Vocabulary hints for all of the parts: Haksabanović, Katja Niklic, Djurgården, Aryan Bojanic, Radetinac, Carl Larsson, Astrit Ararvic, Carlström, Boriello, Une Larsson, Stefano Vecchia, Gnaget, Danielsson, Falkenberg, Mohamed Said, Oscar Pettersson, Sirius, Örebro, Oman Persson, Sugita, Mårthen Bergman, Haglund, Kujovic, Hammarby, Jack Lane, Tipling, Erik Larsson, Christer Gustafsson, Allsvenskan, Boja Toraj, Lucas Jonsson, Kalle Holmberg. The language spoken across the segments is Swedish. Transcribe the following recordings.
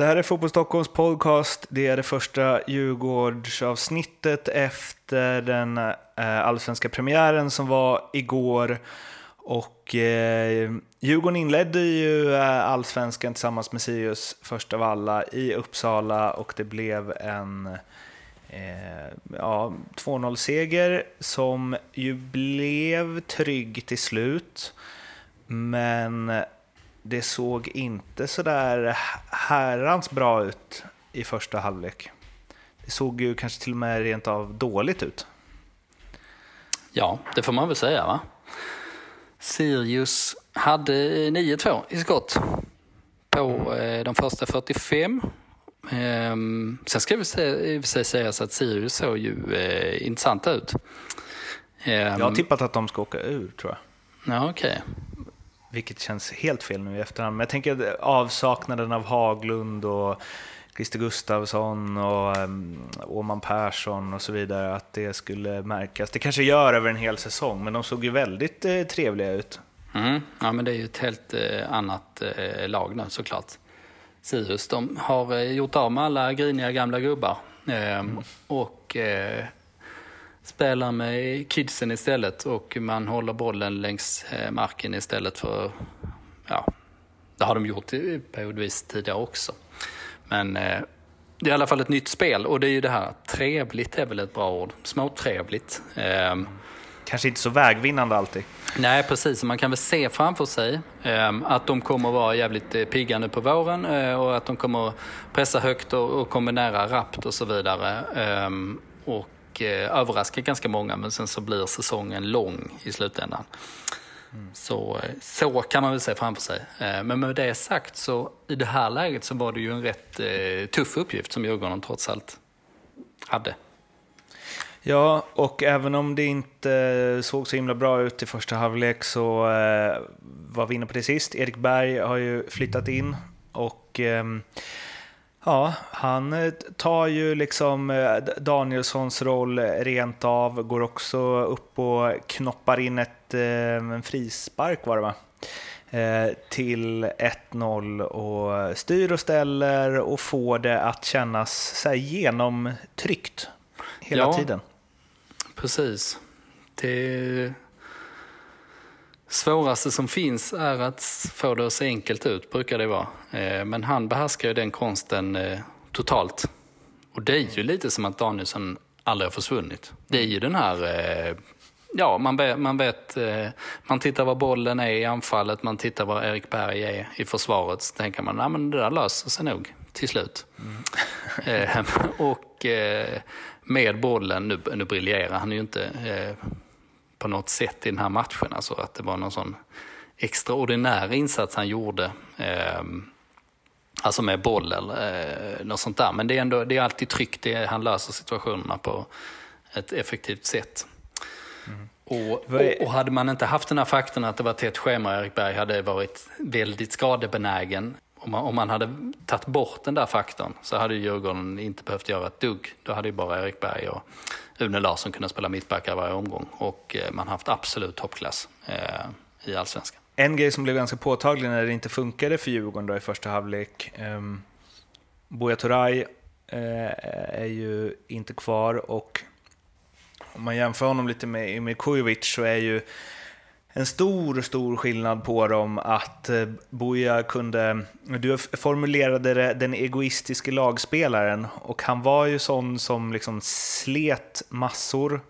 Det här är Fotbollsstockholms podcast. Det är det första Djurgårdsavsnittet efter den allsvenska premiären som var igår. Och Djurgården inledde ju allsvenskan tillsammans med Sirius först av alla i Uppsala. Och det blev en 2-0-seger som ju blev trygg till slut. Men det såg inte så där härans bra ut i första halvlek. Det såg ju kanske till och med rent av dåligt ut. Ja, det får man väl säga, va? Sirius hade 9-2 i skott på de första 45. Sen ska vi säga så att Sirius såg ju intressant ut. Jag har tippat att de ska åka ur, tror jag. Ja, okej. Vilket känns helt fel nu i efterhand. Men jag tänker att avsaknaden av Haglund och Christer Gustafsson och Oman Persson och så vidare, att det skulle märkas. Det kanske gör över en hel säsong, men de såg ju väldigt trevliga ut. Mm. Ja, men det är ju ett helt annat lag nu, såklart. Sirius, de har gjort av med alla griniga gamla gubbar och spelar med kidsen istället, och man håller bollen längs marken istället för, ja, det har de gjort periodvis tidigare också. Men det är i alla fall ett nytt spel, och det är ju det här, trevligt är väl ett bra ord, småtrevligt. Kanske inte så vägvinnande alltid. Nej, precis. Man kan väl se framför sig att de kommer vara jävligt pigga nu på våren och att de kommer pressa högt och kombinera rappt och så vidare. Och överraska ganska många, men sen så blir säsongen lång i slutändan. Mm. Så kan man väl se framför sig. Men med det sagt, så i det här läget så var det ju en rätt tuff uppgift som Djurgården trots allt hade. Ja, och även om det inte såg så himla bra ut i första halvlek, så var vi inne på det sist. Erik Berg har ju flyttat in, och han tar ju liksom Danielssons roll rent av. Går också upp och knoppar in en frispark, var det, va? Till 1-0, och styr och ställer och får det att kännas så här genomtryckt hela tiden. Precis. Det svåraste som finns är att få det att se enkelt ut, brukar det vara. Men han behärskar ju den konsten totalt. Och det är ju lite som att Danielsson aldrig har försvunnit. Det är ju den här, ja, man vet, man tittar var bollen är i anfallet, man tittar var Erik Berg är i försvaret, så tänker man, nej, men det där löser sig nog till slut. Mm. Och med bollen, nu briljerar han ju inte på något sätt i den här matchen, alltså att det var någon sån extraordinär insats han gjorde, alltså med boll eller något sånt där, men det är alltid tryck, det är, han löser situationerna på ett effektivt sätt. Mm. Och hade man inte haft den här faktorn att det var tätt schema, Erik Berg hade varit väldigt skadebenägen. Om man hade tagit bort den där faktorn, så hade Djurgården inte behövt göra ett dugg. Då hade ju bara Erik Berg och Une Larsson kunnat spela mittbackar varje omgång. Och man haft absolut toppklass i allsvenskan. En grej som blev ganska påtaglig när det inte funkade för Djurgården då i första halvlek. Boja Toraj är ju inte kvar, och om man jämför honom lite med Kujovic, så är ju en stor skillnad på dem att Boja kunde, du formulerade det, den egoistiska lagspelaren, och han var ju sån som liksom slet massor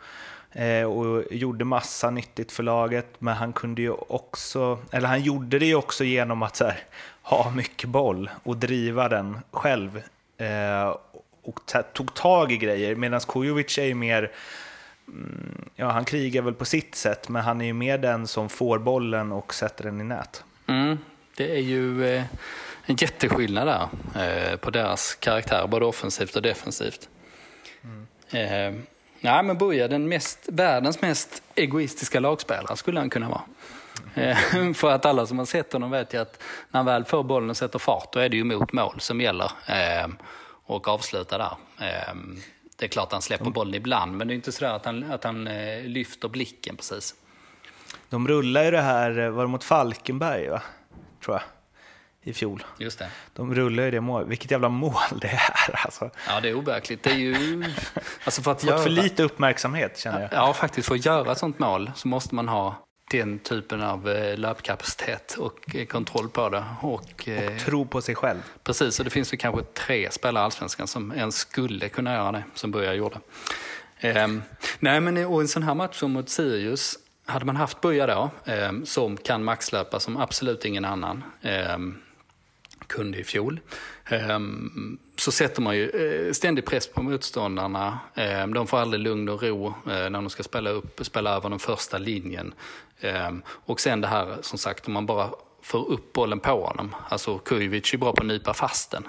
och gjorde massa nyttigt för laget, men han kunde ju också, eller han gjorde det ju också genom att så här, ha mycket boll och driva den själv och tog tag i grejer, medan Kujovic är ju mer, ja, han krigar väl på sitt sätt, men han är ju mer den som får bollen och sätter den i nät. Mm. Det är ju en jätteskillnad där på deras karaktär, både offensivt och defensivt. Mm. Nej, men Boja, världens mest egoistiska lagspelare skulle han kunna vara. För att alla som har sett honom vet ju att när han väl får bollen och sätter fart, då är det ju mot mål som gäller, och avslutar där. Det är klart att han släpper bollen ibland, men det är inte så att han lyfter blicken precis. De rullar ju det här, var det mot Falkenberg, va? Tror jag. i fjol. Just det. De rullar ju det mål. Vilket jävla mål det är alltså. Ja, det är overkligt. Det är ju alltså för att göra... för lite uppmärksamhet känner jag. Ja, faktiskt för att göra ett sånt mål så måste man ha den typen av löpkapacitet och kontroll på det och tro på sig själv. Precis, och det finns ju kanske 3 spelare i Allsvenskan som ens skulle kunna göra det som Boja gjorde. Nej, men i en sån här match som mot Sirius hade man haft Boja då som kan maxlöpa som absolut ingen annan kunde i fjol. Så sätter man ju ständig press på motståndarna. De får aldrig lugn och ro när de ska spela över den första linjen. Och sen det här, som sagt, om man bara får upp bollen på honom. Alltså Kujovic är bra på att nypa fast den.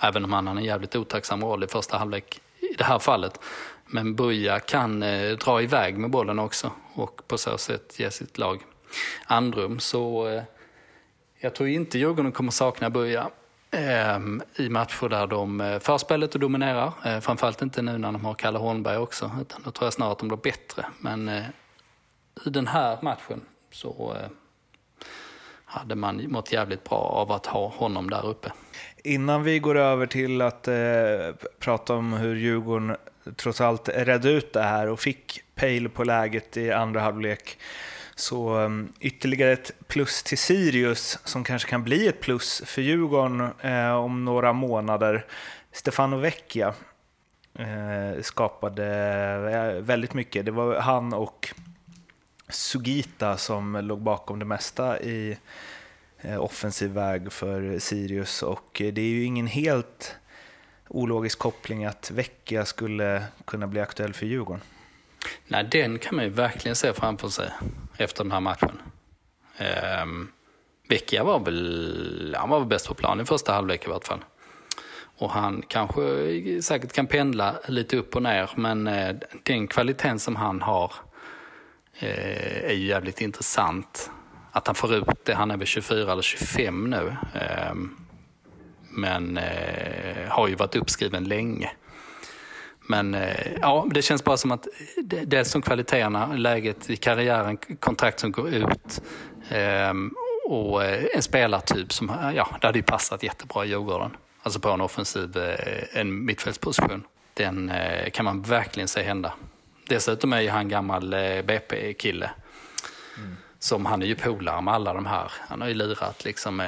Även om han har en jävligt otacksam roll i första halvlek i det här fallet. Men Boja kan dra iväg med bollen också och på så sätt ge sitt lag andrum. Så jag tror inte Djurgården kommer sakna Boja i matcher där de förspelet och dominerar. Framförallt inte nu när de har Kalle Holmberg också. Utan då tror jag snarare att de blir bättre. Men i den här matchen så hade man mått jävligt bra av att ha honom där uppe. Innan vi går över till att prata om hur Djurgården trots allt redde ut det här och fick pejl på läget i andra halvlek, så ytterligare ett plus till Sirius som kanske kan bli ett plus för Djurgården om några månader. Stefano Vecchia skapade väldigt mycket. Det var han och Sugita som låg bakom det mesta i offensiv väg för Sirius, och det är ju ingen helt ologisk koppling att Vecchia skulle kunna bli aktuell för Djurgården. Nej, den kan man ju verkligen se framför sig efter den här matchen. Vecchia var väl bäst på plan i första halvlek i vart fall. Och han kanske säkert kan pendla lite upp och ner, men den kvaliteten som han har är ju jävligt intressant. Att han får ut det, han är väl 24 eller 25 nu. Men har ju varit uppskriven länge. Men ja, det känns bara som att det som kvaliteterna, läget i karriären, kontrakt som går ut och en spelartyp som, ja, det hade ju passat jättebra i Djurgården. Alltså på en offensiv, en mittfältsposition. Den kan man verkligen se hända. Dessutom är ju han gammal BP-kille. Mm. Som han är ju polare med alla de här. Han har ju lirat liksom...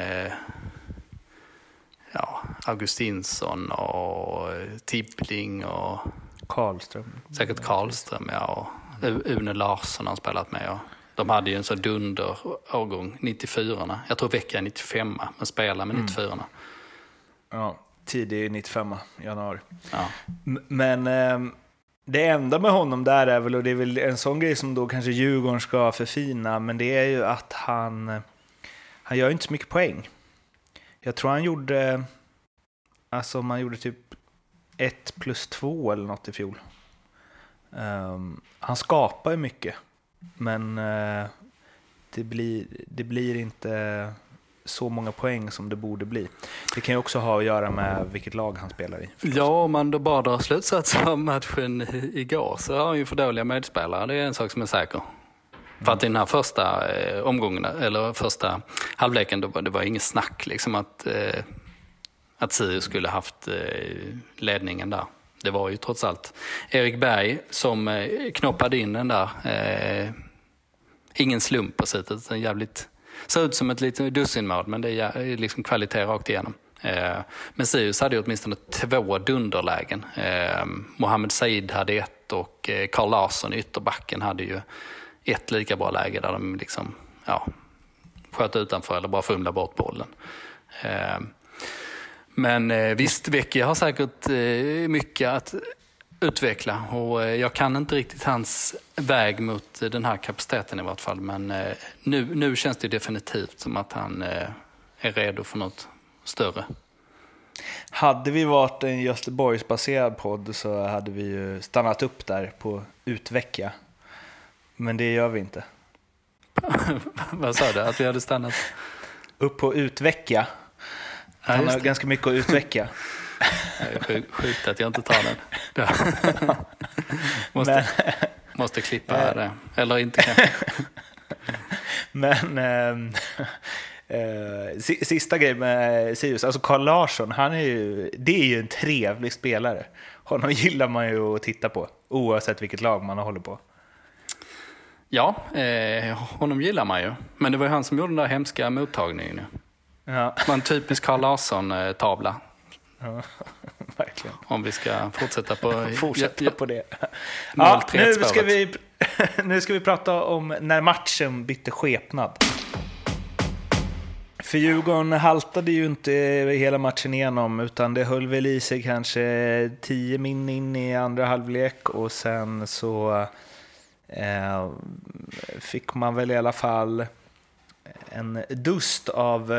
Ja, Augustinsson och Tipling och Carlström. Säkert Carlström, ja. Och Une Larsson har spelat med. De hade ju en sån dunder årgång, 94-orna. Jag tror Vecchia 95, men spelar med 94-orna. Ja, tidig 95 januari. Ja. Men det enda med honom där är väl, och det är väl en sån grej som då kanske Djurgården ska förfina, men det är ju att han gör inte så mycket poäng. Jag tror han gjorde, alltså man gjorde typ 1+2 eller något i fjol. Han skapar ju mycket, men det blir inte så många poäng som det borde bli. Det kan ju också ha att göra med vilket lag han spelar i. Förstås. Ja, om man då bara drar slutsatser av matchen igår så har han ju för dåliga medspelare. Det är en sak som är säker. För att i den här första omgången, eller första halvleken, då var det inget snack liksom att Sirius skulle haft ledningen där. Det var ju trots allt Erik Berg som knoppade in den där. Ingen slump på sättet. Den jävligt såg ut som ett litet dussinmål, men det är liksom kvalitet rakt igenom. Men Sirius hade ju åtminstone 2 dunderlägen. Mohamed Said hade 1 och Carl Larsson, ytterbacken, hade ju 1 lika bra läge där de liksom, ja, sköt utanför eller bara fumlade bort bollen. Men visst, Vecchia har säkert mycket att utveckla, och jag kan inte riktigt hans väg mot den här kapaciteten i vart fall, men nu känns det definitivt som att han är redo för något större. Hade vi varit en Göteborgsbaserad podd så hade vi ju stannat upp där på Vecchia. Men det gör vi inte. Vad sa du? Att vi hade stannat? Upp och utveckla. Han har ganska mycket att utveckla. Sjukt att jag inte tar den. Måste klippa det. Eller inte kanske. Men Sista grej med Sirius, alltså Carl Larsson, han är ju, det är ju en trevlig spelare. Honom gillar man ju att titta på, oavsett vilket lag man håller på. Ja, honom gillar man ju. Men det var ju han som gjorde den där hemska mottagningen nu. Ja. Det var en typisk Carl Larsson-tavla. Ja, verkligen. Om vi ska fortsätta på det. Ja, nu ska vi prata om när matchen bytte skepnad. För Djurgården haltade ju inte hela matchen igenom, utan det höll väl i sig kanske 10 min in i andra halvlek, och sen så fick man väl i alla fall en dust av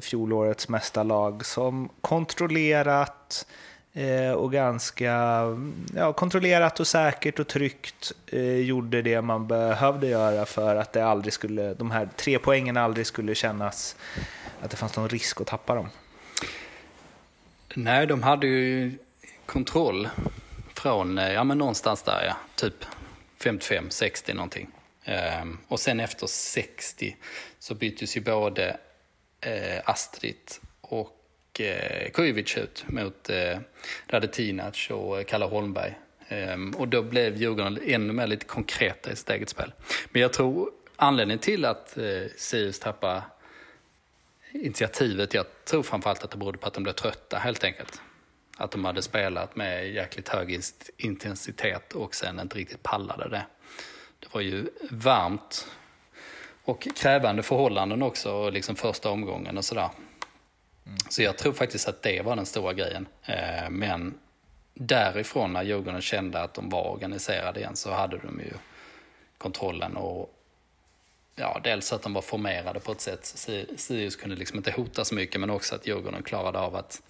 fjolårets mästarlag som kontrollerat och säkert och tryggt gjorde det man behövde göra för att det aldrig skulle, de här 3 poängen aldrig skulle kännas att det fanns någon risk att tappa dem. Nej, de hade ju kontroll från någonstans där, typ 55-60 någonting. Och sen efter 60 så byttes ju både Astrit och Kujovic ut mot Radetinac och Kalle Holmberg. Och då blev Djurgården ännu mer lite konkreta i sitt eget spel. Men jag tror anledningen till att Sirius tappade initiativet, jag tror framförallt att det berodde på att de blev trötta helt enkelt. Att de hade spelat med jäkligt hög intensitet och sen inte riktigt pallade det. Det var ju varmt och krävande förhållanden också, liksom första omgången och sådär. Så jag tror faktiskt att det var den stora grejen. Men därifrån när Djurgården kände att de var organiserade igen, så hade de ju kontrollen. Och dels att de var formerade på ett sätt. Sirius kunde liksom inte hota så mycket, men också att Djurgården klarade av att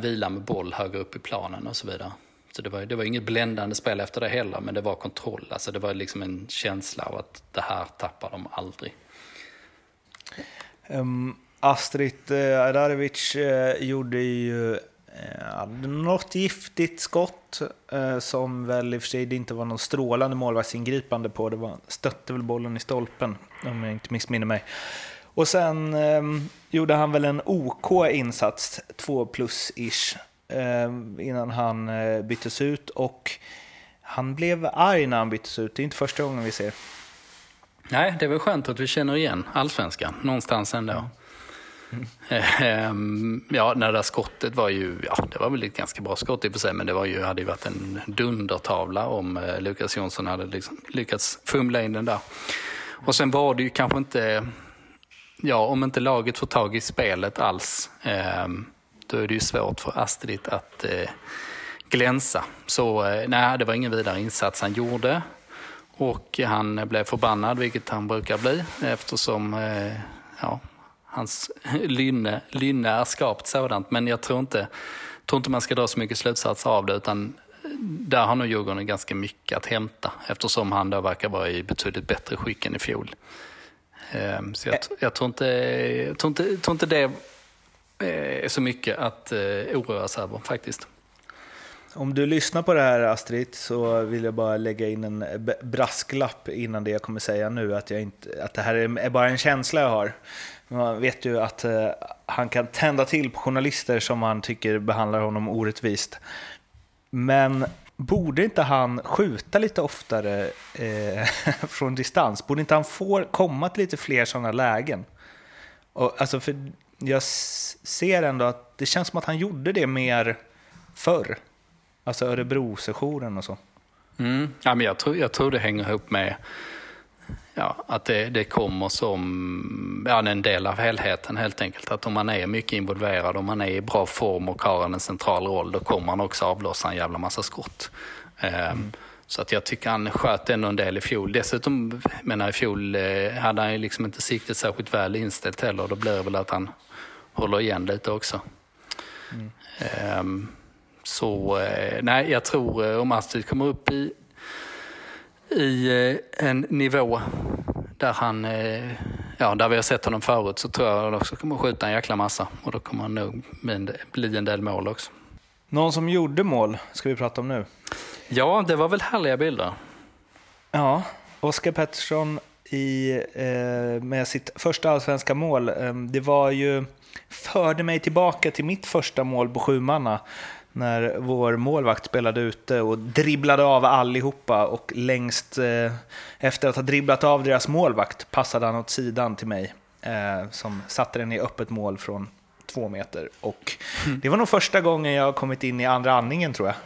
vila med boll högre upp i planen och så vidare. Så det var inget bländande spel efter det heller, men det var kontroll. Alltså det var liksom en känsla av att det här tappar de aldrig. Astrit Ararvic gjorde ju något giftigt skott som väl i och för sig det inte var någon strålande målvaktsingripande på. Stötte väl bollen i stolpen, om jag inte missminner mig. Och sen gjorde han väl en OK insats, 2+-ish, innan han byttes ut. Och han blev arg när han byttes ut, det är inte första gången vi ser. Nej, det var skönt att vi känner igen allsvenskan någonstans ändå. När det där skottet var ju, det var väl ett ganska bra skott i och för sig, men det var ju, hade ju varit en dundertavla om Lucas Jonsson hade liksom lyckats fumla in den där. Och sen var det ju kanske inte, om inte laget får tag i spelet alls, då är det ju svårt för Astrid att glänsa. Så nej, det var ingen vidare insats han gjorde. Och han blev förbannad, vilket han brukar bli, eftersom hans lynne är skarpt sådant. Men jag tror inte man ska dra så mycket slutsatser av det, utan där har nog Djurgården ganska mycket att hämta, eftersom han då verkar vara i betydligt bättre skick än i fjol. Så jag tror inte det är så mycket att oroa sig över faktiskt. Om du lyssnar på det här, Astrid, så vill jag bara lägga in en brasklapp innan det jag kommer säga nu, att det här är bara en känsla jag har. Man vet ju att han kan tända till på journalister som han tycker behandlar honom orättvist. Men borde inte han skjuta lite oftare från distans? Borde inte han få komma till lite fler sådana lägen? Och, alltså, för jag ser ändå att det känns som att han gjorde det mer förr. Alltså Örebro-sessionen och så. Men jag tror det hänger ihop med att det kommer som en del av helheten helt enkelt. Att om man är mycket involverad, om man är i bra form och har en central roll, då kommer man också avlossa en jävla massa skott. Så att jag tycker han sköt ändå en del i fjol. Dessutom, i fjol hade han ju liksom inte siktet särskilt väl inställt heller. Då blir det väl att han håller igen lite också. Så nej, jag tror om Astrid kommer upp i en nivå där han där vi har sett honom förut, så tror jag att han också kommer skjuta en jäkla massa, och då kommer han nog bli en del mål också. Någon som gjorde mål ska vi prata om nu. Ja, det var väl härliga bilder. Ja, Oscar Pettersson med sitt första allsvenska mål. Det var ju, förde mig tillbaka till mitt första mål på Sjumanna, när vår målvakt spelade ute och dribblade av allihopa, och längst efter att ha dribblat av deras målvakt passade han åt sidan till mig, som satte den i öppet mål från 2 meter. Och det var nog första gången jag kommit in i andra andningen, tror jag.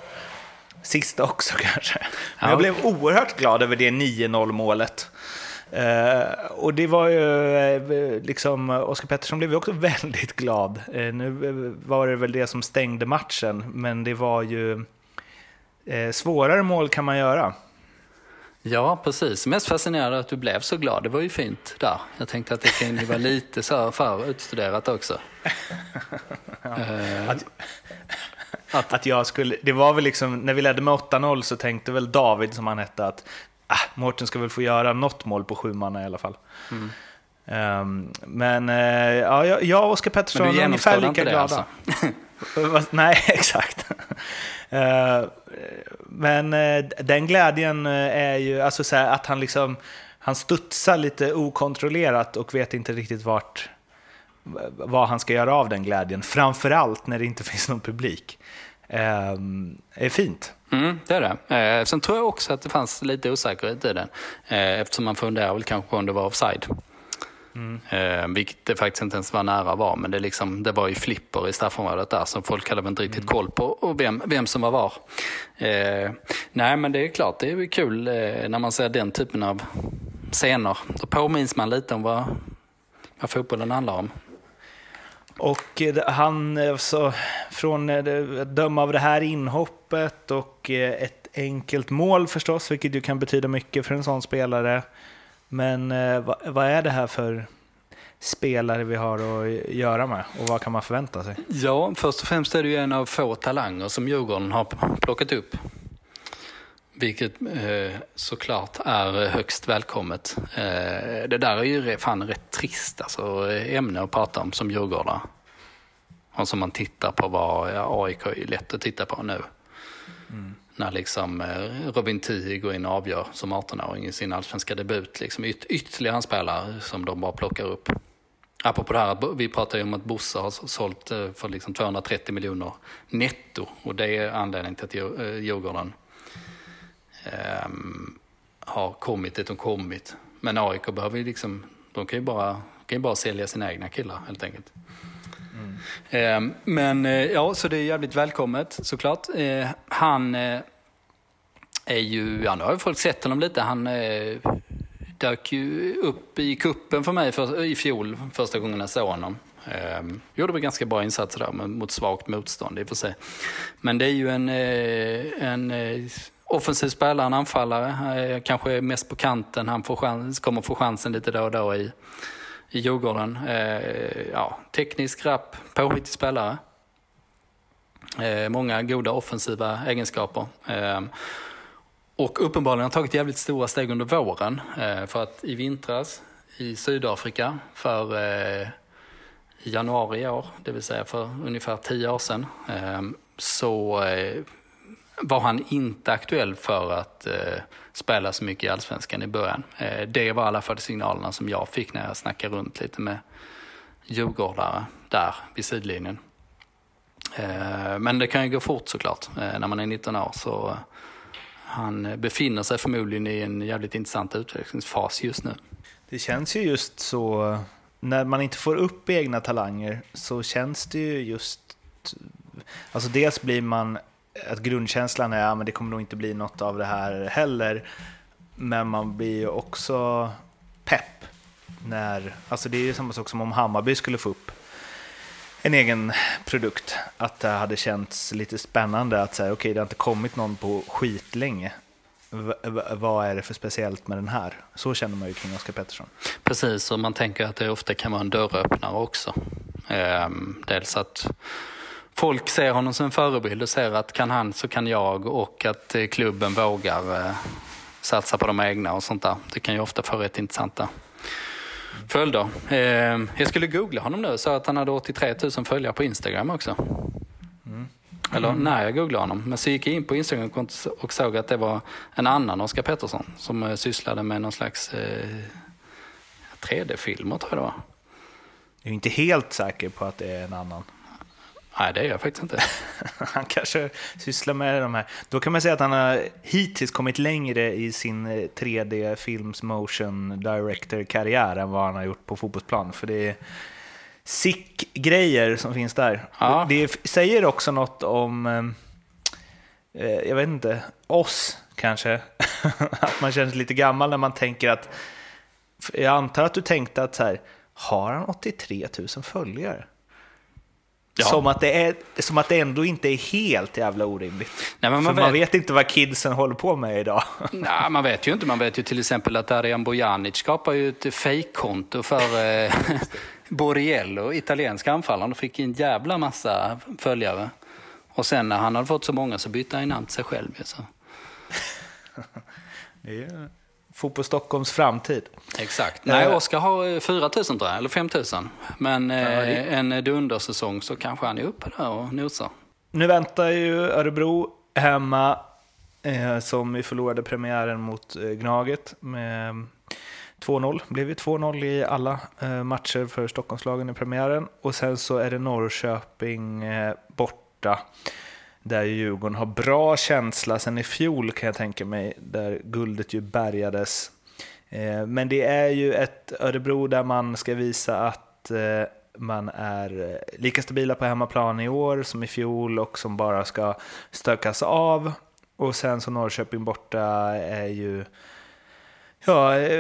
Sista också kanske. Men jag blev oerhört glad över det 9-0-målet. Och det var ju liksom, Oscar Pettersson blev ju också väldigt glad. Nu var det väl det som stängde matchen, men det var ju svårare mål kan man göra. Ja, precis. Mest fascinerande att du blev så glad. Det var ju fint där. Jag tänkte att det kan ju vara lite så här förutstuderat också. Att jag skulle, det var väl liksom, när vi ledde med 8-0 så tänkte väl David, som han hette, att Mårten ska väl få göra något mål på Sjumanna i alla fall. Jag och Oscar Pettersson är ungefär lika glada. Alltså. Nej, exakt. Men den glädjen är ju, alltså så här, att han liksom, han studsar lite okontrollerat och vet inte riktigt vad han ska göra av den glädjen, framförallt när det inte finns någon publik. Är fint. Det är det. Sen tror jag också att det fanns lite osäkerhet i den, eftersom man funderar väl kanske på om det var offside. Vilket det faktiskt inte ens var nära var, men det, liksom, det var ju flipper i straffområdet där som folk hade väl inte riktigt koll på, och vem som var. Nej, men det är klart, det är ju kul när man ser den typen av scener. Då påminns man lite om vad fotbollen handlar om. Och han, alltså, från att döma av det här inhoppet och ett enkelt mål förstås, vilket ju kan betyda mycket för en sån spelare. Men vad är det här för spelare vi har att göra med, och vad kan man förvänta sig? Ja, först och främst är det ju en av få talanger som Djurgården har plockat upp, vilket såklart är högst välkommet. Det där är ju fan rätt trist, alltså, ämne att prata om som Djurgårdare. Och som man tittar på, vad AIK är lätt att titta på nu. När liksom Robin Tige går in och avgör som 18-åring i sin allsvenska debut. Liksom ytterligare en spelare som de bara plockar upp. Apropå det här, vi pratar ju om att Bosse har sålt för liksom 230 miljoner netto. Och det är anledningen till att Djurgården har kommit dit de kommit. Men AIK behöver ju liksom, de kan ju bara sälja sina egna killar helt enkelt. Men ja, så det är jävligt välkommet såklart. Han är ju, ja, nu har ju folk sett honom lite. Han dök ju upp i kuppen för mig i fjol första gången jag såg honom. Gjorde väl ganska bra insatser där, men mot svagt motstånd i och för sig. Men det är ju en offensiv spelare, en anfallare, kanske mest på kanten. Han kommer få chansen lite då i Djurgården. Teknisk, rapp, påhittig spelare. Många goda offensiva egenskaper. Och uppenbarligen har tagit jävligt stora steg under våren. För att i vintras i Sydafrika i januari i år, det vill säga för ungefär 10 år sedan, så var han inte aktuell för att spela så mycket i allsvenskan i början. Det var i alla fall signalerna som jag fick när jag snackade runt lite med djurgårdare där vid sidlinjen. Men det kan ju gå fort såklart när man är 19 år, så han befinner sig förmodligen i en jävligt intressant utvecklingsfas just nu. Det känns ju just så, när man inte får upp egna talanger så känns det ju just, alltså dels blir man, att grundkänslan är men det kommer nog inte bli något av det här heller, men man blir ju också pepp när, alltså det är ju samma sak som om Hammarby skulle få upp en egen produkt, att det hade känts lite spännande att säga okej, det har inte kommit någon på skitlänge. Vad är det för speciellt med den här? Så känner man ju kring Oscar Pettersson. Precis, och man tänker att det ofta kan vara en dörröppnare också. Dels att folk ser honom som en förebild och ser att kan han så kan jag, och att klubben vågar satsa på de egna och sånt där. Det kan ju ofta få rätt intressanta följder. Jag skulle googla honom nu, så att han hade 83 000 följare på Instagram också. Eller när jag googlade honom. Men så gick jag in på Instagram och såg att det var en annan Oscar Pettersson som sysslade med någon slags 3D-filmer tror jag det var. Jag är inte helt säker på att det är en annan. Nej, det är jag faktiskt inte. Han kanske sysslar med de här. Då kan man säga att han har hittills kommit längre i sin 3D-films motion director-karriär än vad han har gjort på fotbollsplan. För det är sick-grejer som finns där. Ja. Det säger också något om, jag vet inte, oss kanske. Att man känns lite gammal när man tänker att, jag antar att du tänkte att så här, har han 83 000 följare? Ja. Som att det ändå inte är helt jävla orimligt. Nej, men man vet inte vad kidsen håller på med idag. Nej, man vet ju inte. Man vet ju till exempel att Aryan Bojanic skapar ju ett fejkkonto för Boriello, italiensk anfallare. Han fick en jävla massa följare. Och sen när han hade fått så många så bytte han namn till sig själv. Så. Det är Fotboll Stockholms framtid. Exakt. Nej, Oskar har 4 000 tror jag, eller 5 000. Men en dundersäsong så kanske han är uppe där och nosar. Nu väntar ju Örebro hemma, som vi förlorade premiären mot Gnaget med 2-0. Blev ju 2-0 i alla matcher för Stockholmslagen i premiären. Och sen så är det Norrköping borta. Där Djurgården har bra känsla sen i fjol kan jag tänka mig, där guldet ju bärgades. Men det är ju ett Örebro där man ska visa att man är lika stabila på hemmaplan i år som i fjol och som bara ska stökas av. Och sen så Norrköping borta är ju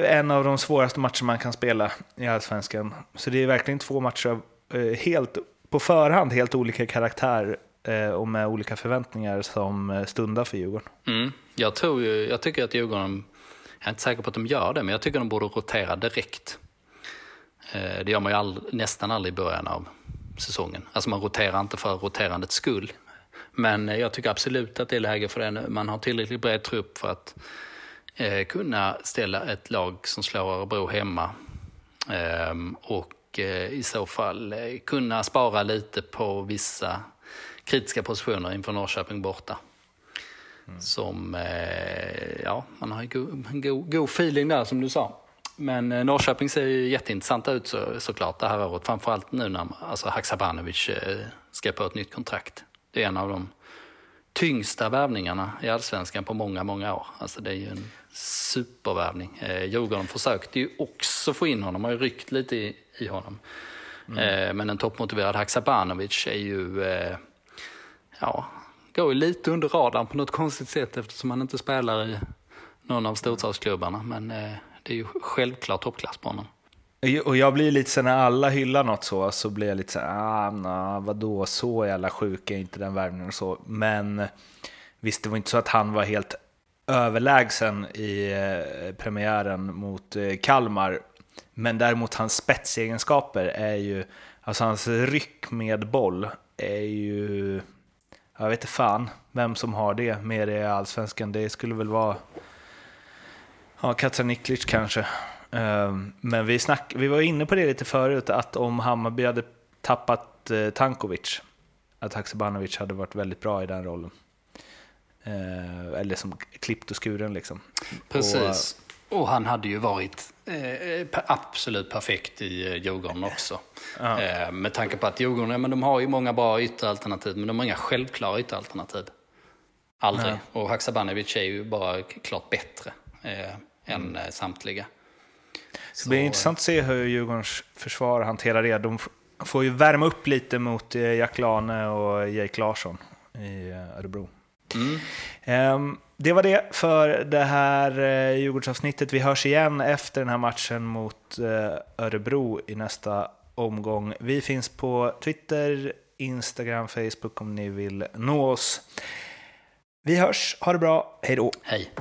en av de svåraste matcher man kan spela i Allsvenskan. Så det är verkligen 2 matcher av, helt på förhand helt olika karaktär och med olika förväntningar som stundar för Djurgården. Jag tycker att Djurgården, jag är inte säker på att de gör det, men jag tycker att de borde rotera direkt. Det gör man ju nästan aldrig i början av säsongen. Alltså man roterar inte för roterandets skull. Men jag tycker absolut att det är läge för det nu. Man har tillräckligt bred trupp för att kunna ställa ett lag som slår Örebro hemma. Och i så fall kunna spara lite på vissa kritiska positioner inför Norrköping borta. Som, man har en god feeling där som du sa. Men Norrköping ser ju jätteintressant ut såklart det här året. Framförallt nu när Haksabanović ska på ett nytt kontrakt. Det är en av de tyngsta värvningarna i Allsvenskan på många, många år. Alltså det är ju en supervärvning. Djurgården försökte ju också få in honom. Man har ju ryckt lite i honom. Men en toppmotiverad Haksabanović är ju... går lite under radarn på något konstigt sätt eftersom han inte spelar i någon av storstadsklubbarna. Men det är ju självklart toppklass på honom. Och jag blir lite så när alla hyllar något så blir jag lite så här, vadå, så jävla sjuk är inte den värvningen och så. Men visst, det var inte så att han var helt överlägsen i premiären mot Kalmar. Men däremot hans spetsegenskaper är ju, alltså hans ryck med boll är ju... Jag vet inte fan vem som har det med det i Allsvenskan. Det skulle väl vara Katja Niklic kanske. Men vi var inne på det lite förut, att om Hammarby hade tappat Tanković, att Haksabanović hade varit väldigt bra i den rollen. Eller som klippt och skuren liksom. Precis. Och han hade ju varit absolut perfekt i Djurgården också. Ja. Med tanke på att Djurgården, men de har ju många bra ytteralternativ, men de har inga självklara ytteralternativ. Aldrig. Ja. Och Haksabanović är ju bara klart bättre än samtliga. Så det blir intressant att se hur Djurgårdens försvar hanterar det. De får ju värma upp lite mot Jack Lane och Erik Larsson i Örebro. Det var det för det här Djurgårdsavsnittet. Vi hörs igen efter den här matchen mot Örebro i nästa omgång. Vi finns på Twitter, Instagram, Facebook om ni vill nå oss. Vi hörs, ha det bra, hej då. Hej.